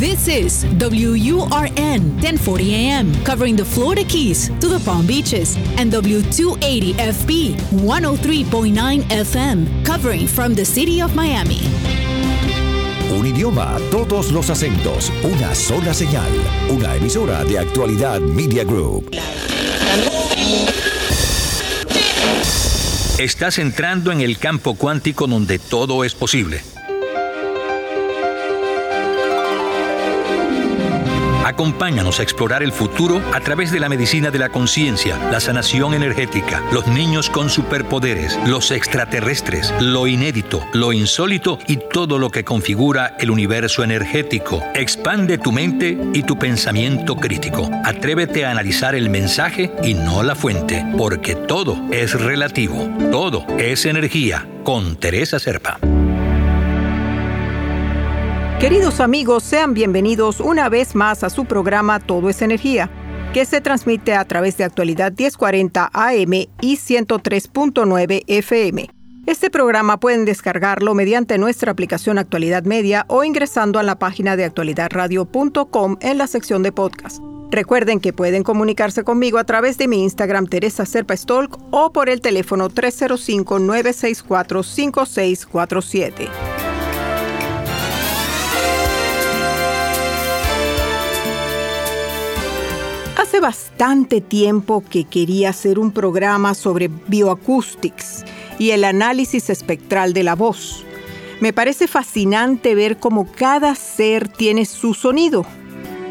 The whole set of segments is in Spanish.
This is WURN 1040 AM, covering the Florida Keys to the Palm Beaches, and W280FP 103.9 FM, covering from the city of Miami. Un idioma, todos los acentos, una sola señal, una emisora de Actualidad Media Group. Estás entrando en el campo cuántico donde todo es posible. Acompáñanos a explorar el futuro a través de la medicina de la conciencia, la sanación energética, los niños con superpoderes, los extraterrestres, lo inédito, lo insólito y todo lo que configura el universo energético. Expande tu mente y tu pensamiento crítico. Atrévete a analizar el mensaje y no la fuente, porque todo es relativo. Todo es energía. Con Teresa Serpa. Queridos amigos, sean bienvenidos una vez más a su programa Todo es Energía, que se transmite a través de Actualidad 1040 AM y 103.9 FM. Este programa pueden descargarlo mediante nuestra aplicación Actualidad Media o ingresando a la página de actualidadradio.com en la sección de podcast. Recuerden que pueden comunicarse conmigo a través de mi Instagram Teresa Serpa Stolk o por el teléfono 305-964-5647. Hace bastante tiempo que quería hacer un programa sobre Bioacoustics y el análisis espectral de la voz. Me parece fascinante ver cómo cada ser tiene su sonido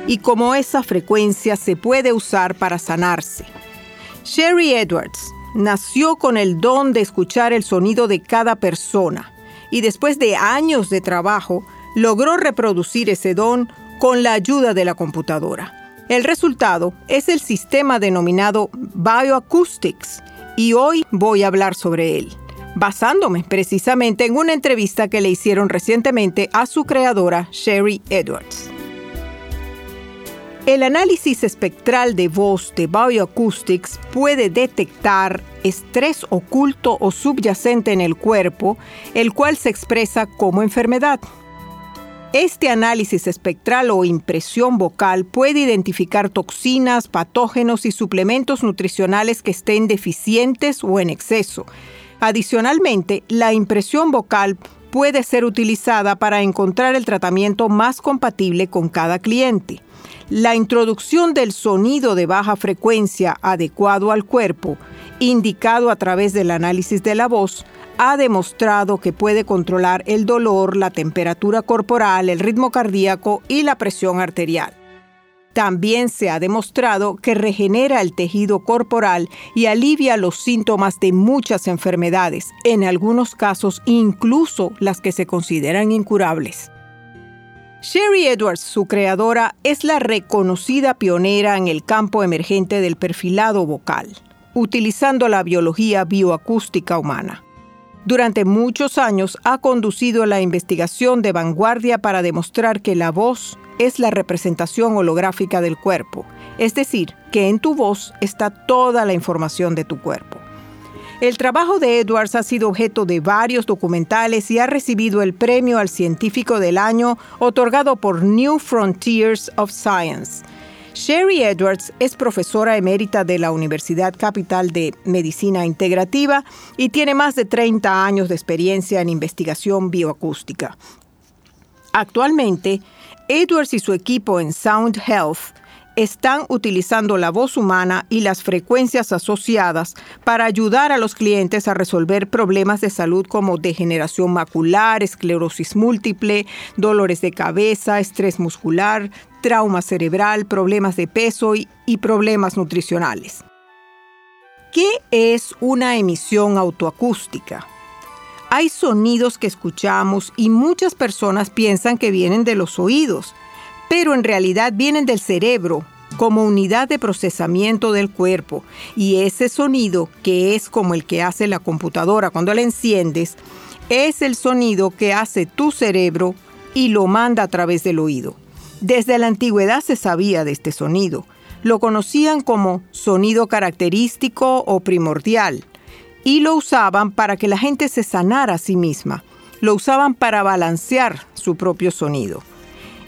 y cómo esa frecuencia se puede usar para sanarse. Sherry Edwards nació con el don de escuchar el sonido de cada persona y después de años de trabajo logró reproducir ese don con la ayuda de la computadora. El resultado es el sistema denominado Bioacoustics, y hoy voy a hablar sobre él, basándome precisamente en una entrevista que le hicieron recientemente a su creadora, Sherry Edwards. El análisis espectral de voz de Bioacoustics puede detectar estrés oculto o subyacente en el cuerpo, el cual se expresa como enfermedad. Este análisis espectral o impresión vocal puede identificar toxinas, patógenos y suplementos nutricionales que estén deficientes o en exceso. Adicionalmente, la impresión vocal puede ser utilizada para encontrar el tratamiento más compatible con cada cliente. La introducción del sonido de baja frecuencia adecuado al cuerpo, indicado a través del análisis de la voz, ha demostrado que puede controlar el dolor, la temperatura corporal, el ritmo cardíaco y la presión arterial. También se ha demostrado que regenera el tejido corporal y alivia los síntomas de muchas enfermedades, en algunos casos incluso las que se consideran incurables. Sherry Edwards, su creadora, es la reconocida pionera en el campo emergente del perfilado vocal, utilizando la biología bioacústica humana. Durante muchos años ha conducido la investigación de vanguardia para demostrar que la voz es la representación holográfica del cuerpo, es decir, que en tu voz está toda la información de tu cuerpo. El trabajo de Edwards ha sido objeto de varios documentales y ha recibido el premio al científico del año otorgado por New Frontiers of Science. Sherry Edwards es profesora emérita de la Universidad Capital de Medicina Integrativa y tiene más de 30 años de experiencia en investigación bioacústica. Actualmente, Edwards y su equipo en Sound Health están utilizando la voz humana y las frecuencias asociadas para ayudar a los clientes a resolver problemas de salud como degeneración macular, esclerosis múltiple, dolores de cabeza, estrés muscular, trauma cerebral, problemas de peso y problemas nutricionales. ¿Qué es una emisión autoacústica? Hay sonidos que escuchamos y muchas personas piensan que vienen de los oídos, pero en realidad vienen del cerebro como unidad de procesamiento del cuerpo, y ese sonido, que es como el que hace la computadora cuando la enciendes, es el sonido que hace tu cerebro y lo manda a través del oído. Desde la antigüedad se sabía de este sonido. Lo conocían como sonido característico o primordial, y lo usaban para que la gente se sanara a sí misma. Lo usaban para balancear su propio sonido.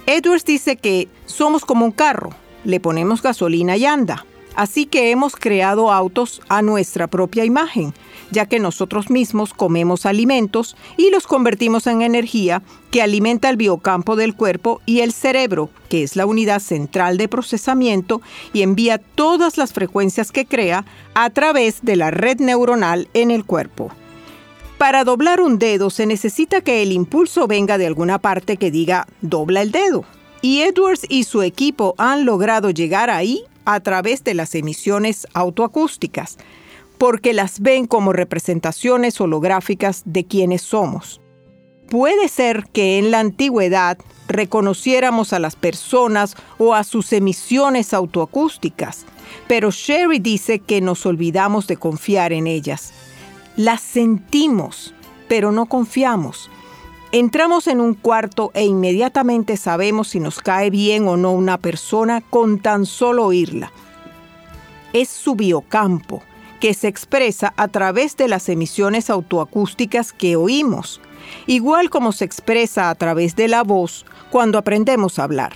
Edwards dice que somos como un carro, le ponemos gasolina y anda. Así que hemos creado autos a nuestra propia imagen, ya que nosotros mismos comemos alimentos y los convertimos en energía que alimenta el biocampo del cuerpo y el cerebro, que es la unidad central de procesamiento, y envía todas las frecuencias que crea a través de la red neuronal en el cuerpo. Para doblar un dedo se necesita que el impulso venga de alguna parte que diga «dobla el dedo». Y Edwards y su equipo han logrado llegar ahí a través de las emisiones autoacústicas, porque las ven como representaciones holográficas de quienes somos. Puede ser que en la antigüedad reconociéramos a las personas o a sus emisiones autoacústicas, pero Sherry dice que nos olvidamos de confiar en ellas. Las sentimos, pero no confiamos. Entramos en un cuarto e inmediatamente sabemos si nos cae bien o no una persona con tan solo oírla. Es su biocampo, que se expresa a través de las emisiones autoacústicas que oímos, igual como se expresa a través de la voz cuando aprendemos a hablar.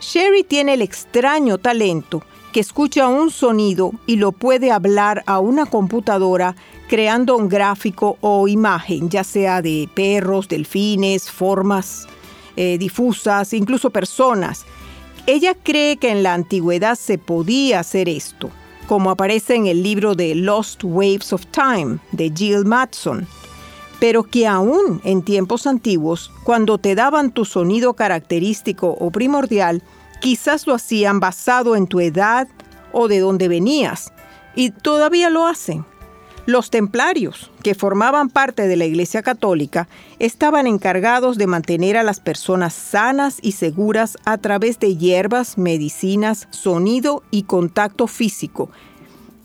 Sherry tiene el extraño talento que escucha un sonido y lo puede hablar a una computadora creando un gráfico o imagen, ya sea de perros, delfines, formas difusas, incluso personas. Ella cree que en la antigüedad se podía hacer esto, como aparece en el libro de Lost Waves of Time, de Jill Madsen, pero que aún en tiempos antiguos, cuando te daban tu sonido característico o primordial, quizás lo hacían basado en tu edad o de dónde venías, y todavía lo hacen. Los templarios, que formaban parte de la Iglesia Católica, estaban encargados de mantener a las personas sanas y seguras a través de hierbas, medicinas, sonido y contacto físico.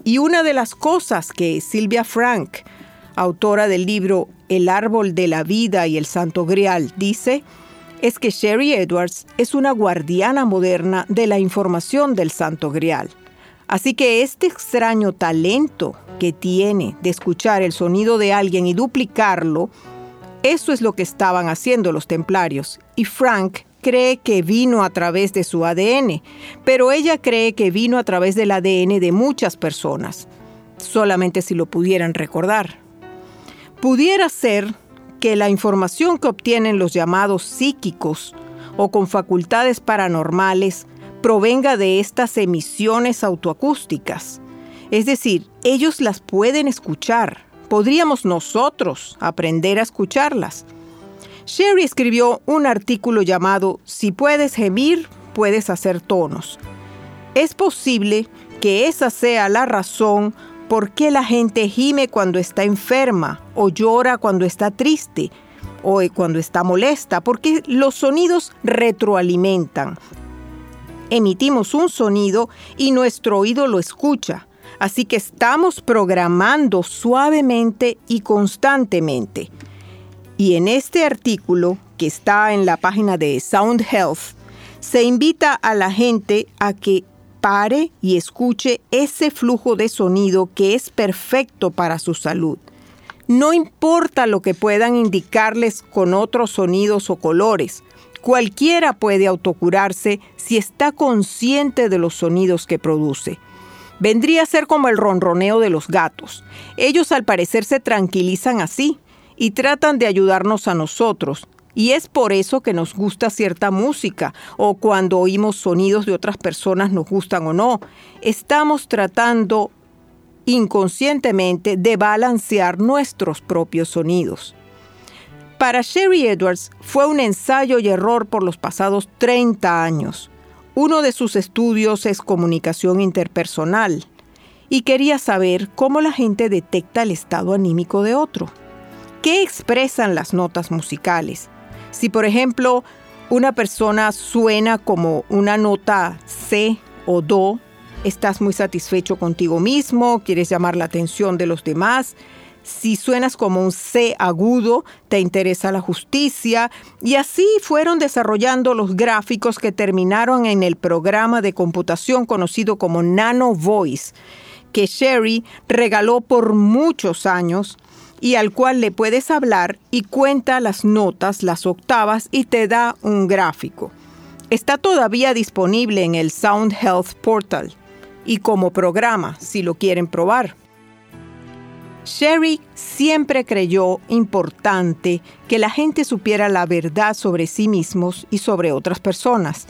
Y una de las cosas que Sylvia Frank, autora del libro El Árbol de la Vida y el Santo Grial, dice es que Sherry Edwards es una guardiana moderna de la información del Santo Grial. Así que este extraño talento que tiene de escuchar el sonido de alguien y duplicarlo, eso es lo que estaban haciendo los templarios. Y Frank cree que vino a través de su ADN, pero ella cree que vino a través del ADN de muchas personas, solamente si lo pudieran recordar. Pudiera ser que la información que obtienen los llamados psíquicos o con facultades paranormales provenga de estas emisiones autoacústicas. Es decir, ellos las pueden escuchar. Podríamos nosotros aprender a escucharlas. Sherry escribió un artículo llamado «Si puedes gemir, puedes hacer tonos». Es posible que esa sea la razón ¿por qué la gente gime cuando está enferma o llora cuando está triste o cuando está molesta? Porque los sonidos retroalimentan. Emitimos un sonido y nuestro oído lo escucha. Así que estamos programando suavemente y constantemente. Y en este artículo, que está en la página de Sound Health, se invita a la gente a que pare y escuche ese flujo de sonido que es perfecto para su salud. No importa lo que puedan indicarles con otros sonidos o colores. Cualquiera puede autocurarse si está consciente de los sonidos que produce. Vendría a ser como el ronroneo de los gatos. Ellos al parecer se tranquilizan así y tratan de ayudarnos a nosotros. Y es por eso que nos gusta cierta música o cuando oímos sonidos de otras personas nos gustan o no. Estamos tratando inconscientemente de balancear nuestros propios sonidos. Para Sherry Edwards fue un ensayo y error por los pasados 30 años. Uno de sus estudios es comunicación interpersonal y quería saber cómo la gente detecta el estado anímico de otro. ¿Qué expresan las notas musicales? Si, por ejemplo, una persona suena como una nota C o Do, estás muy satisfecho contigo mismo, quieres llamar la atención de los demás. Si suenas como un C agudo, te interesa la justicia. Y así fueron desarrollando los gráficos que terminaron en el programa de computación conocido como Nano Voice, que Sherry regaló por muchos años y al cual le puedes hablar y cuenta las notas, las octavas y te da un gráfico. Está todavía disponible en el Sound Health Portal y como programa si lo quieren probar. Sherry siempre creyó importante que la gente supiera la verdad sobre sí mismos y sobre otras personas.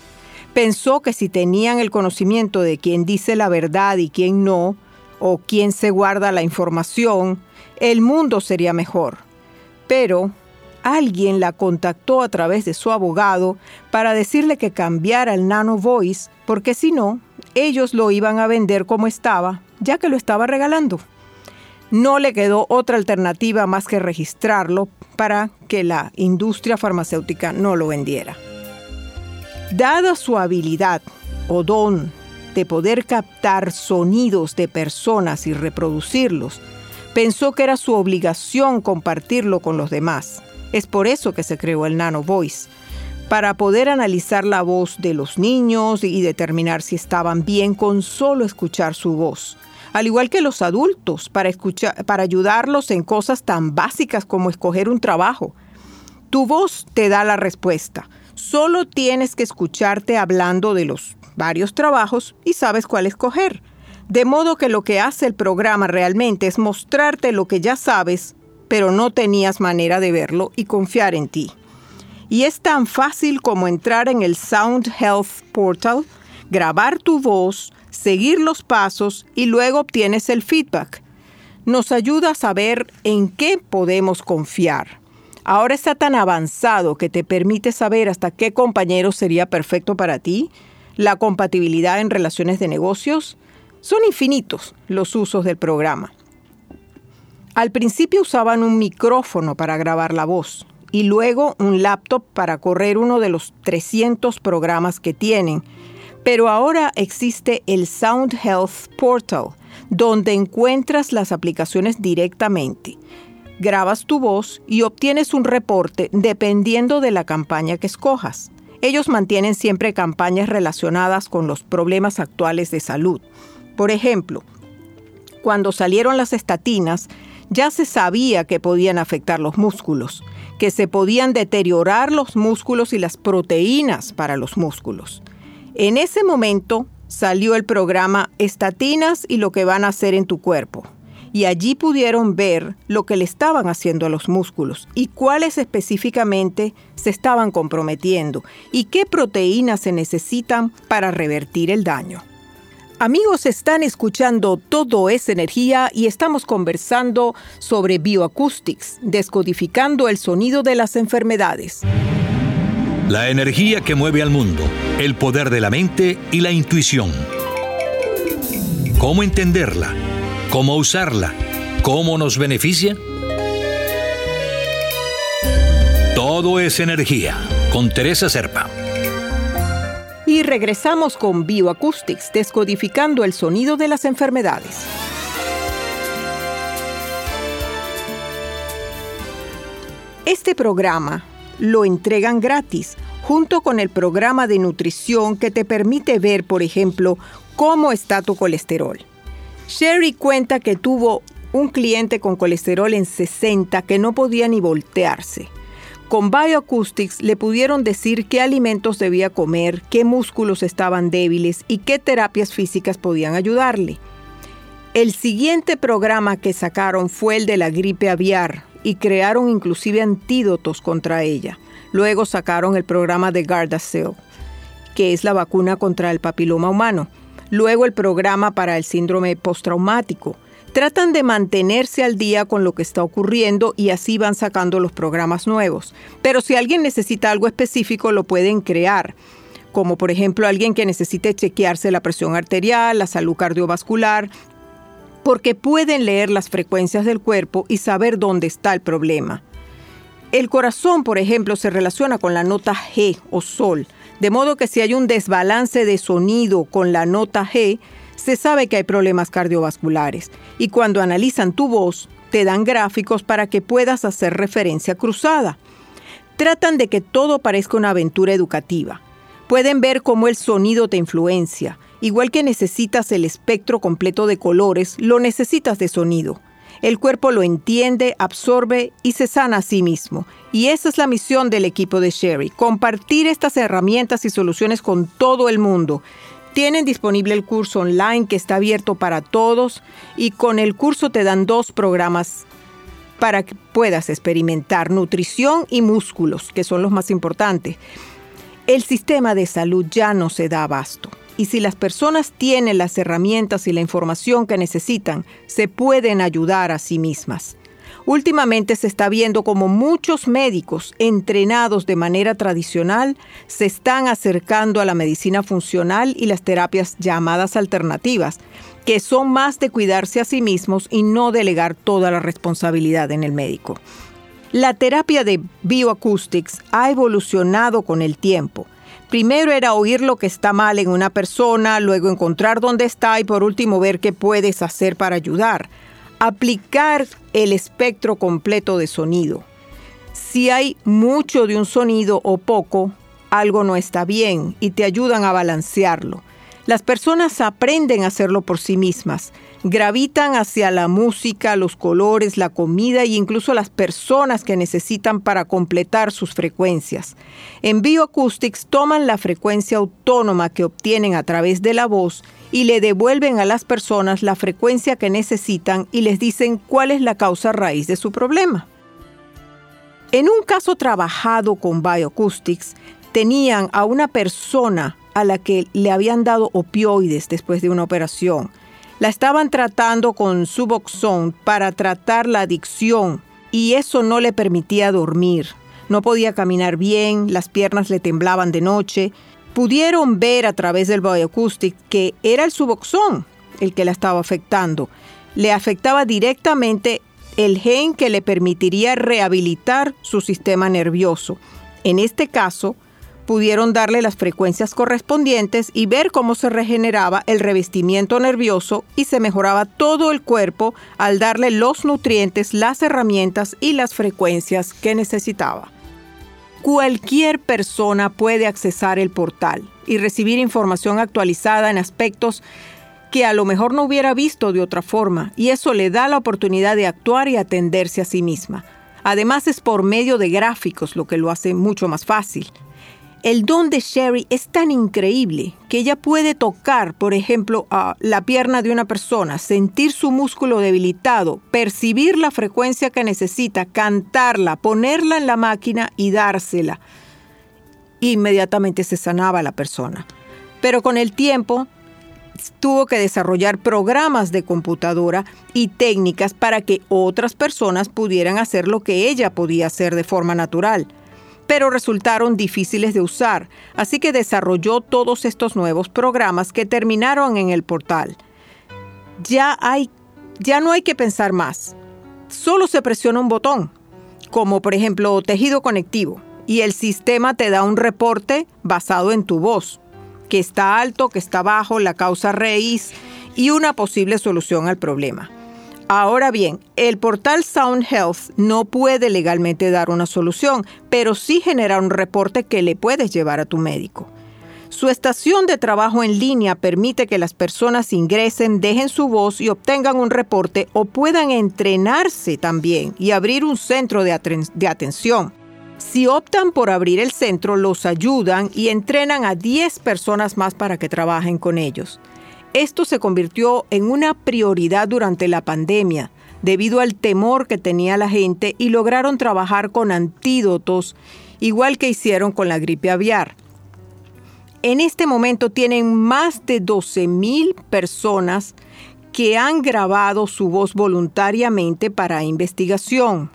Pensó que si tenían el conocimiento de quién dice la verdad y quién no, o quién se guarda la información, el mundo sería mejor. Pero alguien la contactó a través de su abogado para decirle que cambiara el Nano Voice, porque si no, ellos lo iban a vender como estaba, ya que lo estaba regalando. No le quedó otra alternativa más que registrarlo para que la industria farmacéutica no lo vendiera. Dada su habilidad o don de poder captar sonidos de personas y reproducirlos, pensó que era su obligación compartirlo con los demás. Es por eso que se creó el Nano Voice, para poder analizar la voz de los niños y determinar si estaban bien con solo escuchar su voz. Al igual que los adultos, para ayudarlos en cosas tan básicas como escoger un trabajo. Tu voz te da la respuesta. Solo tienes que escucharte hablando de los varios trabajos y sabes cuál escoger. De modo que lo que hace el programa realmente es mostrarte lo que ya sabes, pero no tenías manera de verlo y confiar en ti. Y es tan fácil como entrar en el Sound Health Portal, grabar tu voz, seguir los pasos y luego obtienes el feedback. Nos ayuda a saber en qué podemos confiar. Ahora está tan avanzado que te permite saber hasta qué compañero sería perfecto para ti, la compatibilidad en relaciones de negocios. Son infinitos los usos del programa. Al principio usaban un micrófono para grabar la voz y luego un laptop para correr uno de los 300 programas que tienen. Pero ahora existe el Sound Health Portal, donde encuentras las aplicaciones directamente. Grabas tu voz y obtienes un reporte dependiendo de la campaña que escojas. Ellos mantienen siempre campañas relacionadas con los problemas actuales de salud. Por ejemplo, cuando salieron las estatinas, ya se sabía que podían afectar los músculos, que se podían deteriorar los músculos y las proteínas para los músculos. En ese momento salió el programa Estatinas y lo que van a hacer en tu cuerpo. Y allí pudieron ver lo que le estaban haciendo a los músculos y cuáles específicamente se estaban comprometiendo y qué proteínas se necesitan para revertir el daño. Amigos, están escuchando Todo es Energía y estamos conversando sobre Bioacoustics, descodificando el sonido de las enfermedades. La energía que mueve al mundo, el poder de la mente y la intuición. ¿Cómo entenderla? ¿Cómo usarla? ¿Cómo nos beneficia? Todo es energía, con Teresa Serpa. Y regresamos con Bioacoustics, descodificando el sonido de las enfermedades. Este programa lo entregan gratis, junto con el programa de nutrición que te permite ver, por ejemplo, cómo está tu colesterol. Sherry cuenta que tuvo un cliente con colesterol en 60 que no podía ni voltearse. Con Bioacoustics le pudieron decir qué alimentos debía comer, qué músculos estaban débiles y qué terapias físicas podían ayudarle. El siguiente programa que sacaron fue el de la gripe aviar, y crearon inclusive antídotos contra ella. Luego sacaron el programa de Gardasil, que es la vacuna contra el papiloma humano. Luego el programa para el síndrome postraumático. Tratan de mantenerse al día con lo que está ocurriendo y así van sacando los programas nuevos. Pero si alguien necesita algo específico, lo pueden crear. Como por ejemplo, alguien que necesite chequearse la presión arterial, la salud cardiovascular, porque pueden leer las frecuencias del cuerpo y saber dónde está el problema. El corazón, por ejemplo, se relaciona con la nota G o sol, de modo que si hay un desbalance de sonido con la nota G, se sabe que hay problemas cardiovasculares. Y cuando analizan tu voz, te dan gráficos para que puedas hacer referencia cruzada. Tratan de que todo parezca una aventura educativa. Pueden ver cómo el sonido te influencia. Igual que necesitas el espectro completo de colores, lo necesitas de sonido. El cuerpo lo entiende, absorbe y se sana a sí mismo. Y esa es la misión del equipo de Sherry, compartir estas herramientas y soluciones con todo el mundo. Tienen disponible el curso online que está abierto para todos y con el curso te dan 2 programas para que puedas experimentar nutrición y músculos, que son los más importantes. El sistema de salud ya no se da abasto. Y si las personas tienen las herramientas y la información que necesitan, se pueden ayudar a sí mismas. Últimamente se está viendo como muchos médicos entrenados de manera tradicional se están acercando a la medicina funcional y las terapias llamadas alternativas, que son más de cuidarse a sí mismos y no delegar toda la responsabilidad en el médico. La terapia de Bioacoustics ha evolucionado con el tiempo. Primero era oír lo que está mal en una persona, luego encontrar dónde está y por último ver qué puedes hacer para ayudar. Aplicar el espectro completo de sonido. Si hay mucho de un sonido o poco, algo no está bien y te ayudan a balancearlo. Las personas aprenden a hacerlo por sí mismas. Gravitan hacia la música, los colores, la comida e incluso las personas que necesitan para completar sus frecuencias. En Bioacoustics toman la frecuencia autónoma que obtienen a través de la voz y le devuelven a las personas la frecuencia que necesitan y les dicen cuál es la causa raíz de su problema. En un caso trabajado con Bioacoustics, tenían a una persona a la que le habían dado opioides después de una operación. La estaban tratando con Suboxone para tratar la adicción y eso no le permitía dormir. No podía caminar bien, las piernas le temblaban de noche. Pudieron ver a través del Bioacoustic que era el Suboxone el que la estaba afectando. Le afectaba directamente el gen que le permitiría rehabilitar su sistema nervioso. En este caso, pudieron darle las frecuencias correspondientes y ver cómo se regeneraba el revestimiento nervioso y se mejoraba todo el cuerpo al darle los nutrientes, las herramientas y las frecuencias que necesitaba. Cualquier persona puede accesar el portal y recibir información actualizada en aspectos que a lo mejor no hubiera visto de otra forma, y eso le da la oportunidad de actuar y atenderse a sí misma. Además, es por medio de gráficos, lo que lo hace mucho más fácil. El don de Sherry es tan increíble que ella puede tocar, por ejemplo, a la pierna de una persona, sentir su músculo debilitado, percibir la frecuencia que necesita, cantarla, ponerla en la máquina y dársela. Inmediatamente se sanaba la persona. Pero con el tiempo tuvo que desarrollar programas de computadora y técnicas para que otras personas pudieran hacer lo que ella podía hacer de forma natural. Pero resultaron difíciles de usar, así que desarrolló todos estos nuevos programas que terminaron en el portal. Ya no hay que pensar más. Solo se presiona un botón, como por ejemplo tejido conectivo, y el sistema te da un reporte basado en tu voz, que está alto, que está bajo, la causa raíz y una posible solución al problema. Ahora bien, el portal Sound Health no puede legalmente dar una solución, pero sí generar un reporte que le puedes llevar a tu médico. Su estación de trabajo en línea permite que las personas ingresen, dejen su voz y obtengan un reporte, o puedan entrenarse también y abrir un centro de atención. Si optan por abrir el centro, los ayudan y entrenan a 10 personas más para que trabajen con ellos. Esto se convirtió en una prioridad durante la pandemia debido al temor que tenía la gente, y lograron trabajar con antídotos, igual que hicieron con la gripe aviar. En este momento tienen más de 12,000 personas que han grabado su voz voluntariamente para investigación.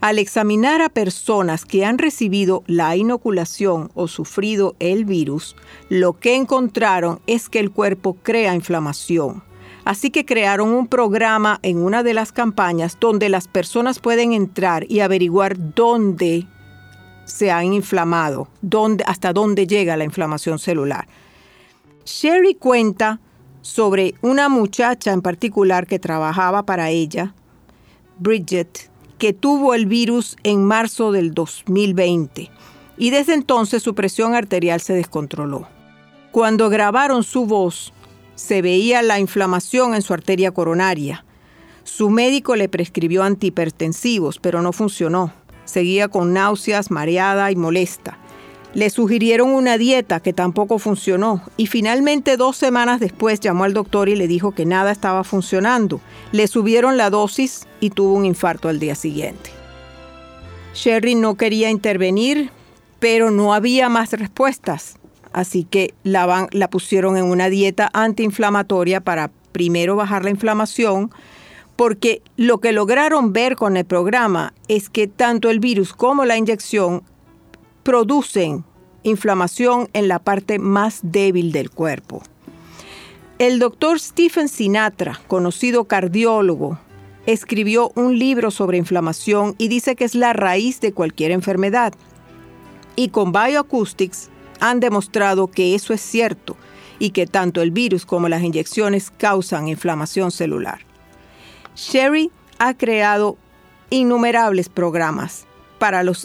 Al examinar a personas que han recibido la inoculación o sufrido el virus, lo que encontraron es que el cuerpo crea inflamación. Así que crearon un programa en una de las campañas donde las personas pueden entrar y averiguar dónde se han inflamado, hasta dónde llega la inflamación celular. Sherry cuenta sobre una muchacha en particular que trabajaba para ella, Bridget, que tuvo el virus en marzo del 2020, y desde entonces su presión arterial se descontroló. Cuando grabaron su voz, se veía la inflamación en su arteria coronaria. Su médico le prescribió antihipertensivos, pero no funcionó. Seguía con náuseas, mareada y molesta. Le sugirieron una dieta que tampoco funcionó y finalmente 2 semanas después llamó al doctor y le dijo que nada estaba funcionando. Le subieron la dosis y tuvo un infarto al día siguiente. Sherry no quería intervenir, pero no había más respuestas. Así que la pusieron en una dieta antiinflamatoria para primero bajar la inflamación, porque lo que lograron ver con el programa es que tanto el virus como la inyección producen inflamación en la parte más débil del cuerpo. El doctor Stephen Sinatra, conocido cardiólogo, escribió un libro sobre inflamación y dice que es la raíz de cualquier enfermedad. Y con Bioacoustics han demostrado que eso es cierto y que tanto el virus como las inyecciones causan inflamación celular. Sherry ha creado innumerables programas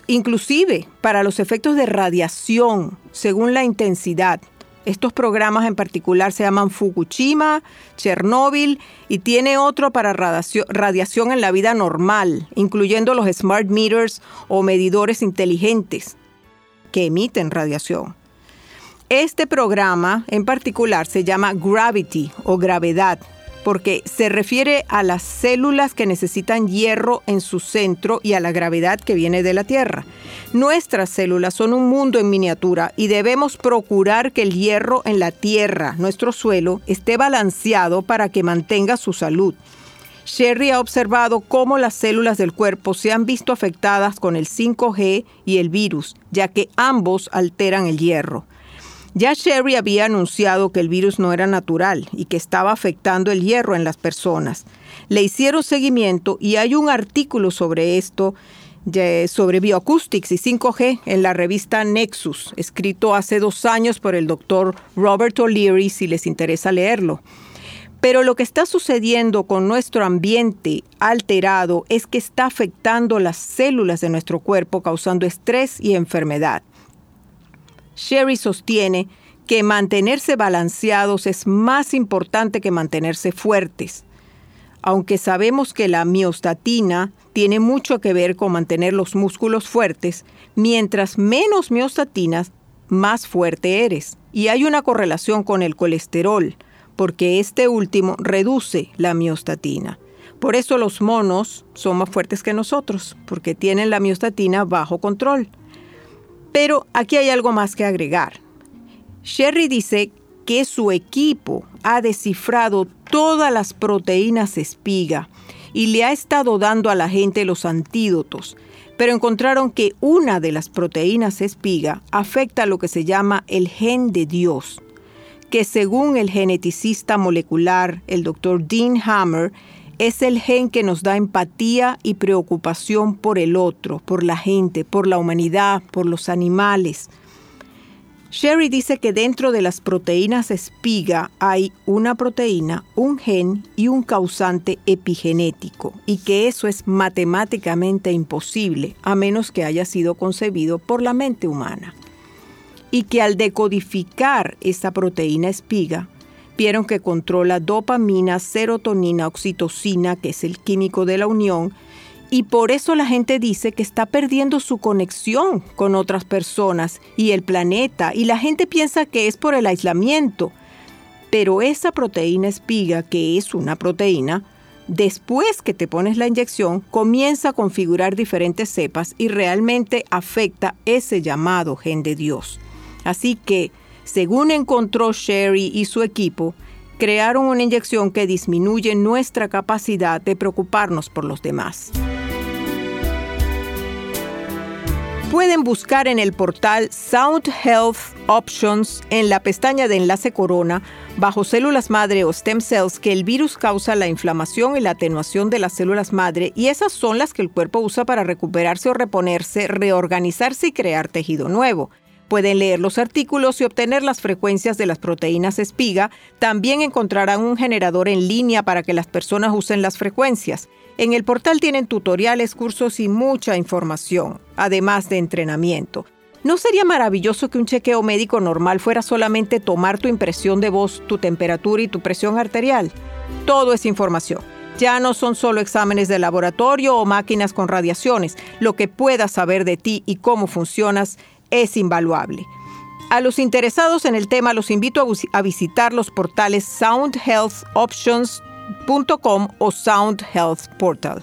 inclusive para los efectos de radiación, según la intensidad. Estos programas en particular se llaman Fukushima, Chernóbil, y tiene otro para radiación en la vida normal, incluyendo los smart meters o medidores inteligentes que emiten radiación. Este programa en particular se llama Gravity o gravedad, porque se refiere a las células que necesitan hierro en su centro y a la gravedad que viene de la Tierra. Nuestras células son un mundo en miniatura y debemos procurar que el hierro en la Tierra, nuestro suelo, esté balanceado para que mantenga su salud. Sherry ha observado cómo las células del cuerpo se han visto afectadas con el 5G y el virus, ya que ambos alteran el hierro. Ya Sherry había anunciado que el virus no era natural y que estaba afectando el hierro en las personas. Le hicieron seguimiento y hay un artículo sobre esto, sobre Bioacoustics y 5G, en la revista Nexus, escrito hace 2 años por el doctor Robert O'Leary, si les interesa leerlo. Pero lo que está sucediendo con nuestro ambiente alterado es que está afectando las células de nuestro cuerpo, causando estrés y enfermedad. Sherry sostiene que mantenerse balanceados es más importante que mantenerse fuertes, aunque sabemos que la miostatina tiene mucho que ver con mantener los músculos fuertes. Mientras menos miostatinas, más fuerte eres. Y hay una correlación con el colesterol, porque este último reduce la miostatina. Por eso los monos son más fuertes que nosotros, porque tienen la miostatina bajo control. Pero aquí hay algo más que agregar. Sherry dice que su equipo ha descifrado todas las proteínas espiga y le ha estado dando a la gente los antídotos, pero encontraron que una de las proteínas espiga afecta lo que se llama el gen de Dios, que según el geneticista molecular, el doctor Dean Hammer, es el gen que nos da empatía y preocupación por el otro, por la gente, por la humanidad, por los animales. Sherry dice que dentro de las proteínas espiga hay una proteína, un gen y un causante epigenético, y que eso es matemáticamente imposible, a menos que haya sido concebido por la mente humana. Y que al decodificar esa proteína espiga, vieron que controla dopamina, serotonina, oxitocina, que es el químico de la unión, y por eso la gente dice que está perdiendo su conexión con otras personas y el planeta, y la gente piensa que es por el aislamiento. Pero esa proteína espiga, que es una proteína, después que te pones la inyección, comienza a configurar diferentes cepas y realmente afecta ese llamado gen de Dios. Así que, según encontró Sherry y su equipo, crearon una inyección que disminuye nuestra capacidad de preocuparnos por los demás. Pueden buscar en el portal Sound Health Options en la pestaña de enlace corona bajo células madre o stem cells que el virus causa la inflamación y la atenuación de las células madre, y esas son las que el cuerpo usa para recuperarse o reponerse, reorganizarse y crear tejido nuevo. Pueden leer los artículos y obtener las frecuencias de las proteínas espiga. También encontrarán un generador en línea para que las personas usen las frecuencias. En el portal tienen tutoriales, cursos y mucha información, además de entrenamiento. ¿No sería maravilloso que un chequeo médico normal fuera solamente tomar tu impresión de voz, tu temperatura y tu presión arterial? Todo es información. Ya no son solo exámenes de laboratorio o máquinas con radiaciones. Lo que puedas saber de ti y cómo funcionas es invaluable. A los interesados en el tema los invito a visitar los portales soundhealthoptions.com o Sound Health Portal.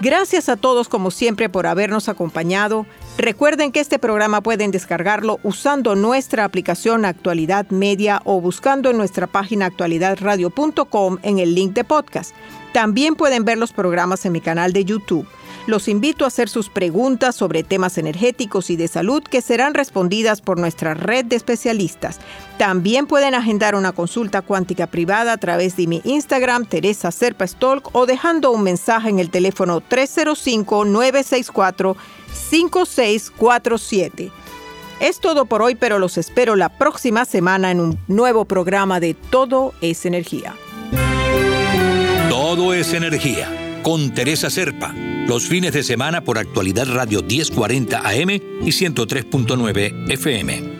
Gracias a todos, como siempre, por habernos acompañado. Recuerden que este programa pueden descargarlo usando nuestra aplicación Actualidad Media o buscando en nuestra página actualidadradio.com en el link de podcast. También pueden ver los programas en mi canal de YouTube. Los invito a hacer sus preguntas sobre temas energéticos y de salud que serán respondidas por nuestra red de especialistas. También pueden agendar una consulta cuántica privada a través de mi Instagram, Teresa Serpa Stolk, o dejando un mensaje en el teléfono 305-964-5647. Es todo por hoy, pero los espero la próxima semana en un nuevo programa de Todo es Energía. Todo es Energía, con Teresa Serpa, los fines de semana por Actualidad Radio 1040 AM y 103.9 FM.